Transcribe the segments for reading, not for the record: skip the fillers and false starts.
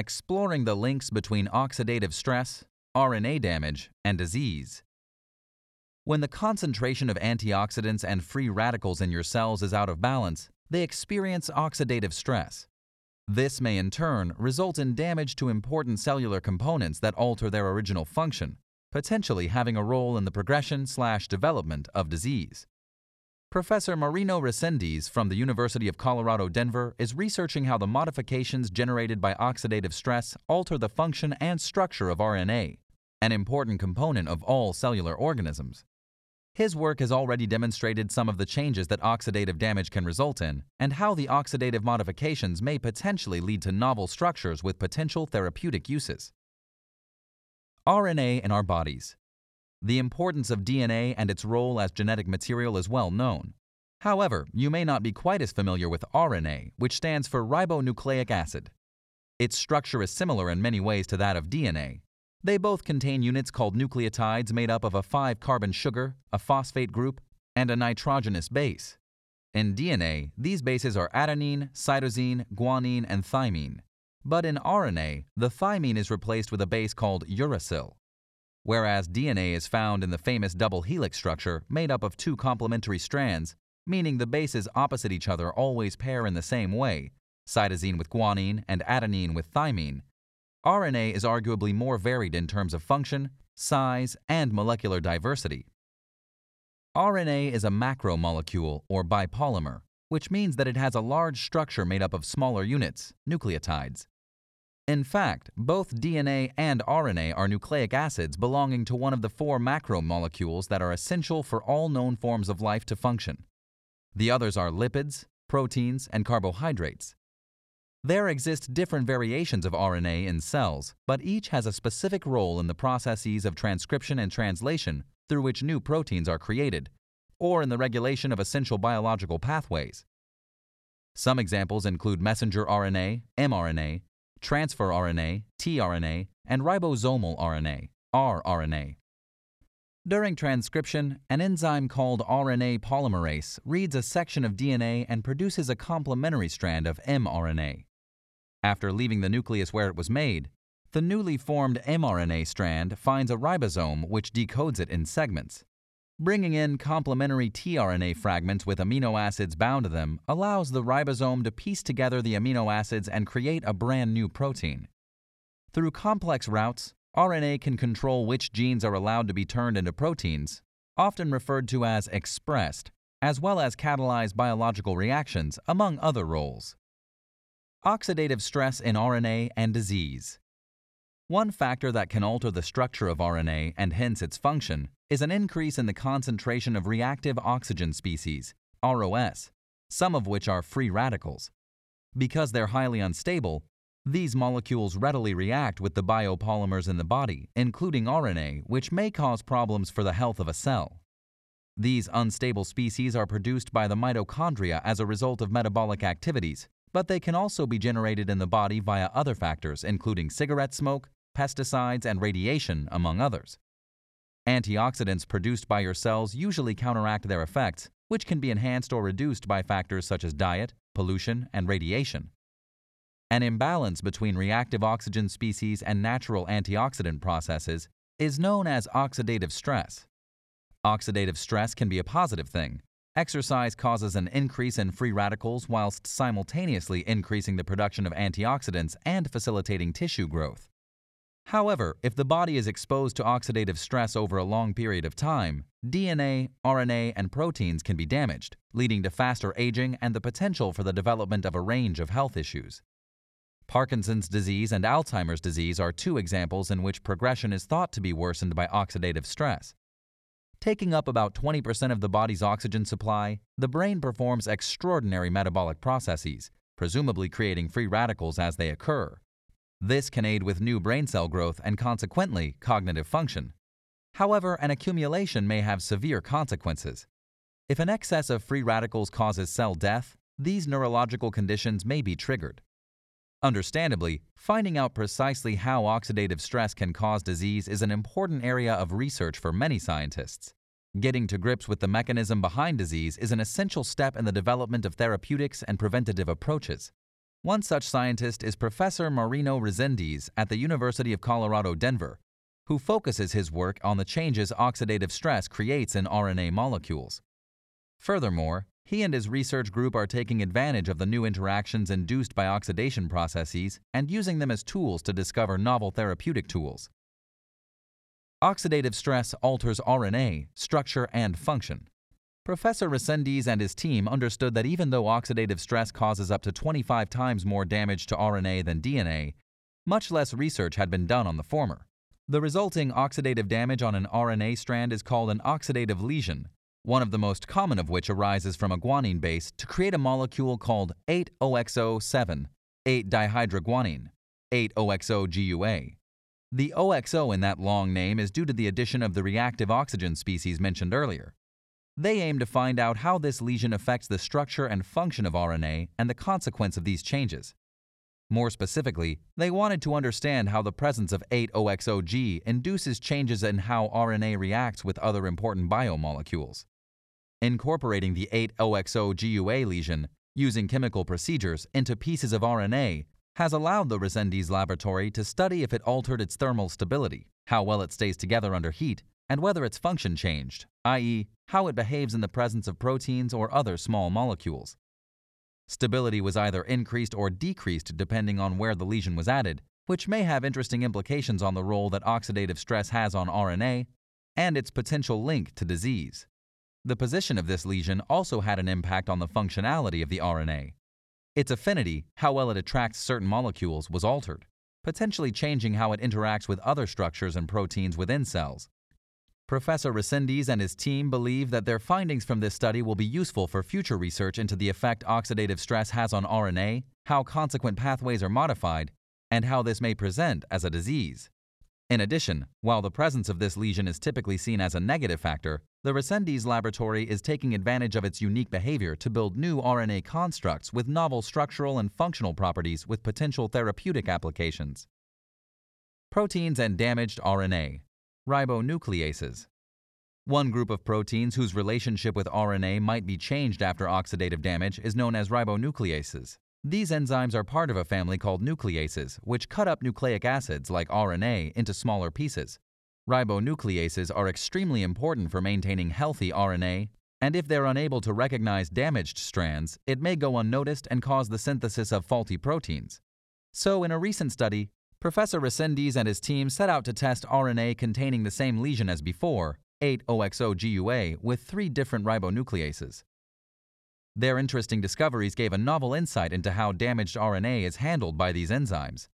exploring the links between oxidative stress, RNA damage, and disease. When the concentration of antioxidants and free radicals in your cells is out of balance, they experience oxidative stress. This may in turn result in damage to important cellular components that alter their original function, potentially having a role in the progression/development of disease. Professor Marino Resendiz from the University of Colorado, Denver, is researching how the modifications generated by oxidative stress alter the function and structure of RNA, an important component of all cellular organisms. His work has already demonstrated some of the changes that oxidative damage can result in and how the oxidative modifications may potentially lead to novel structures with potential therapeutic uses. RNA in our bodies. The importance of DNA and its role as genetic material is well known. However, you may not be quite as familiar with RNA, which stands for ribonucleic acid. Its structure is similar in many ways to that of DNA. They both contain units called nucleotides made up of a 5-carbon sugar, a phosphate group, and a nitrogenous base. In DNA, these bases are adenine, cytosine, guanine, and thymine. But in RNA, the thymine is replaced with a base called uracil. Whereas DNA is found in the famous double helix structure made up of 2 complementary strands, meaning the bases opposite each other always pair in the same way, cytosine with guanine and adenine with thymine, RNA is arguably more varied in terms of function, size, and molecular diversity. RNA is a macromolecule, or bipolymer, which means that it has a large structure made up of smaller units, nucleotides. In fact, both DNA and RNA are nucleic acids belonging to one of the 4 macromolecules that are essential for all known forms of life to function. The others are lipids, proteins, and carbohydrates. There exist different variations of RNA in cells, but each has a specific role in the processes of transcription and translation through which new proteins are created, or in the regulation of essential biological pathways. Some examples include messenger RNA, mRNA, transfer RNA, tRNA, and ribosomal RNA, rRNA. During transcription, an enzyme called RNA polymerase reads a section of DNA and produces a complementary strand of mRNA. After leaving the nucleus where it was made, the newly formed mRNA strand finds a ribosome which decodes it in segments. Bringing in complementary tRNA fragments with amino acids bound to them allows the ribosome to piece together the amino acids and create a brand new protein. Through complex routes, RNA can control which genes are allowed to be turned into proteins, often referred to as expressed, as well as catalyze biological reactions, among other roles. Oxidative stress in RNA and disease. One factor that can alter the structure of RNA and hence its function is an increase in the concentration of reactive oxygen species, ROS, some of which are free radicals. Because they're highly unstable, these molecules readily react with the biopolymers in the body, including RNA, which may cause problems for the health of a cell. These unstable species are produced by the mitochondria as a result of metabolic activities, but they can also be generated in the body via other factors, including cigarette smoke, pesticides, and radiation, among others. Antioxidants produced by your cells usually counteract their effects, which can be enhanced or reduced by factors such as diet, pollution, and radiation. An imbalance between reactive oxygen species and natural antioxidant processes is known as oxidative stress. Oxidative stress can be a positive thing. Exercise causes an increase in free radicals whilst simultaneously increasing the production of antioxidants and facilitating tissue growth. However, if the body is exposed to oxidative stress over a long period of time, DNA, RNA, and proteins can be damaged, leading to faster aging and the potential for the development of a range of health issues. Parkinson's disease and Alzheimer's disease are 2 examples in which progression is thought to be worsened by oxidative stress. Taking up about 20% of the body's oxygen supply, the brain performs extraordinary metabolic processes, presumably creating free radicals as they occur. This can aid with new brain cell growth and consequently cognitive function. However, an accumulation may have severe consequences. If an excess of free radicals causes cell death, these neurological conditions may be triggered. Understandably, finding out precisely how oxidative stress can cause disease is an important area of research for many scientists. Getting to grips with the mechanism behind disease is an essential step in the development of therapeutics and preventative approaches. One such scientist is Professor Marino Resendiz at the University of Colorado, Denver, who focuses his work on the changes oxidative stress creates in RNA molecules. Furthermore, he and his research group are taking advantage of the new interactions induced by oxidation processes and using them as tools to discover novel therapeutic tools. Oxidative stress alters RNA, structure, and function. Professor Resendiz and his team understood that even though oxidative stress causes up to 25 times more damage to RNA than DNA, much less research had been done on the former. The resulting oxidative damage on an RNA strand is called an oxidative lesion, one of the most common of which arises from a guanine base to create a molecule called 8-oxo-7,8-dihydroguanine, 8-oxo-GUA. The OXO in that long name is due to the addition of the reactive oxygen species mentioned earlier. They aim to find out how this lesion affects the structure and function of RNA and the consequence of these changes. More specifically, they wanted to understand how the presence of 8-oxo-G induces changes in how RNA reacts with other important biomolecules. Incorporating the 8-oxo-GUA lesion using chemical procedures into pieces of RNA has allowed the Resendiz laboratory to study if it altered its thermal stability, how well it stays together under heat, and whether its function changed, i.e., how it behaves in the presence of proteins or other small molecules. Stability was either increased or decreased depending on where the lesion was added, which may have interesting implications on the role that oxidative stress has on RNA and its potential link to disease. The position of this lesion also had an impact on the functionality of the RNA. Its affinity, how well it attracts certain molecules, was altered, potentially changing how it interacts with other structures and proteins within cells. Professor Resendiz and his team believe that their findings from this study will be useful for future research into the effect oxidative stress has on RNA, how consequent pathways are modified, and how this may present as a disease. In addition, while the presence of this lesion is typically seen as a negative factor, the Resendiz laboratory is taking advantage of its unique behavior to build new RNA constructs with novel structural and functional properties with potential therapeutic applications. Proteins and damaged RNA. Ribonucleases. One group of proteins whose relationship with RNA might be changed after oxidative damage is known as ribonucleases. These enzymes are part of a family called nucleases, which cut up nucleic acids like RNA into smaller pieces. Ribonucleases are extremely important for maintaining healthy RNA, and if they're unable to recognize damaged strands, it may go unnoticed and cause the synthesis of faulty proteins. So, in a recent study, Professor Resendiz and his team set out to test RNA containing the same lesion as before, 8-oxo-GUA, with 3 different ribonucleases. Their interesting discoveries gave a novel insight into how damaged RNA is handled by these enzymes.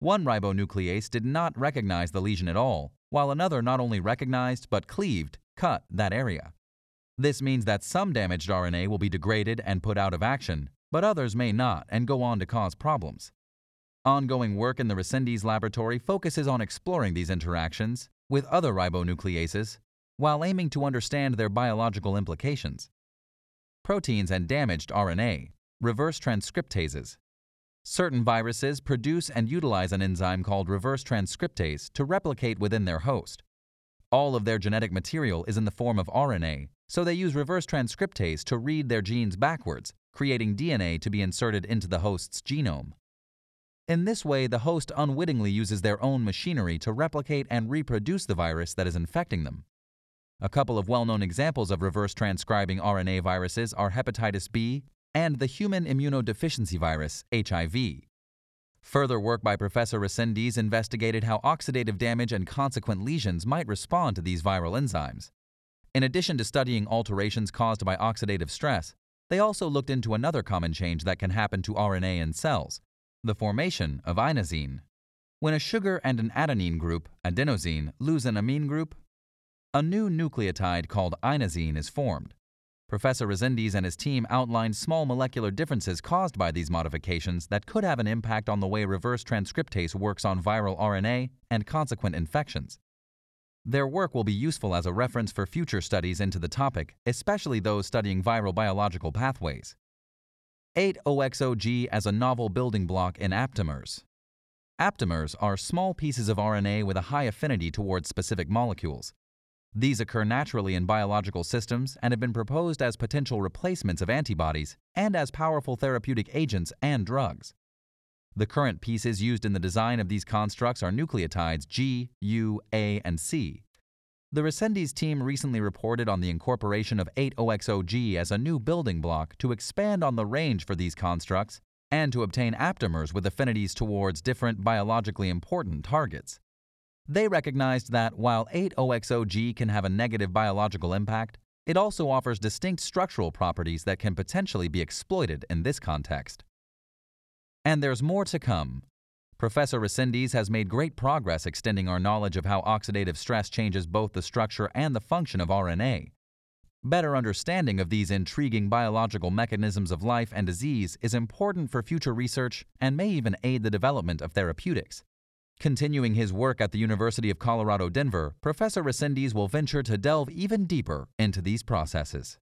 One ribonuclease did not recognize the lesion at all, while another not only recognized but cleaved, cut, that area. This means that some damaged RNA will be degraded and put out of action, but others may not and go on to cause problems. Ongoing work in the Resendiz laboratory focuses on exploring these interactions with other ribonucleases while aiming to understand their biological implications. Proteins and damaged RNA, reverse transcriptases. Certain viruses produce and utilize an enzyme called reverse transcriptase to replicate within their host. All of their genetic material is in the form of RNA, so they use reverse transcriptase to read their genes backwards, creating DNA to be inserted into the host's genome. In this way, the host unwittingly uses their own machinery to replicate and reproduce the virus that is infecting them. A couple of well-known examples of reverse transcribing RNA viruses are hepatitis B and the human immunodeficiency virus, HIV. Further work by Professor Resendiz investigated how oxidative damage and consequent lesions might respond to these viral enzymes. In addition to studying alterations caused by oxidative stress, they also looked into another common change that can happen to RNA in cells: the formation of inosine. When a sugar and an adenine group, adenosine, lose an amine group, a new nucleotide called inosine is formed. Professor Resendiz and his team outlined small molecular differences caused by these modifications that could have an impact on the way reverse transcriptase works on viral RNA and consequent infections. Their work will be useful as a reference for future studies into the topic, especially those studying viral biological pathways. 8-oxo-G as a novel building block in aptamers. Aptamers are small pieces of RNA with a high affinity towards specific molecules. These occur naturally in biological systems and have been proposed as potential replacements of antibodies and as powerful therapeutic agents and drugs. The current pieces used in the design of these constructs are nucleotides G, U, A, and C. The Resendiz team recently reported on the incorporation of 8-oxo-G as a new building block to expand on the range for these constructs and to obtain aptamers with affinities towards different biologically important targets. They recognized that while 8-oxo-G can have a negative biological impact, it also offers distinct structural properties that can potentially be exploited in this context. And there's more to come. Professor Resendiz has made great progress extending our knowledge of how oxidative stress changes both the structure and the function of RNA. Better understanding of these intriguing biological mechanisms of life and disease is important for future research and may even aid the development of therapeutics. Continuing his work at the University of Colorado, Denver, Professor Resendiz will venture to delve even deeper into these processes.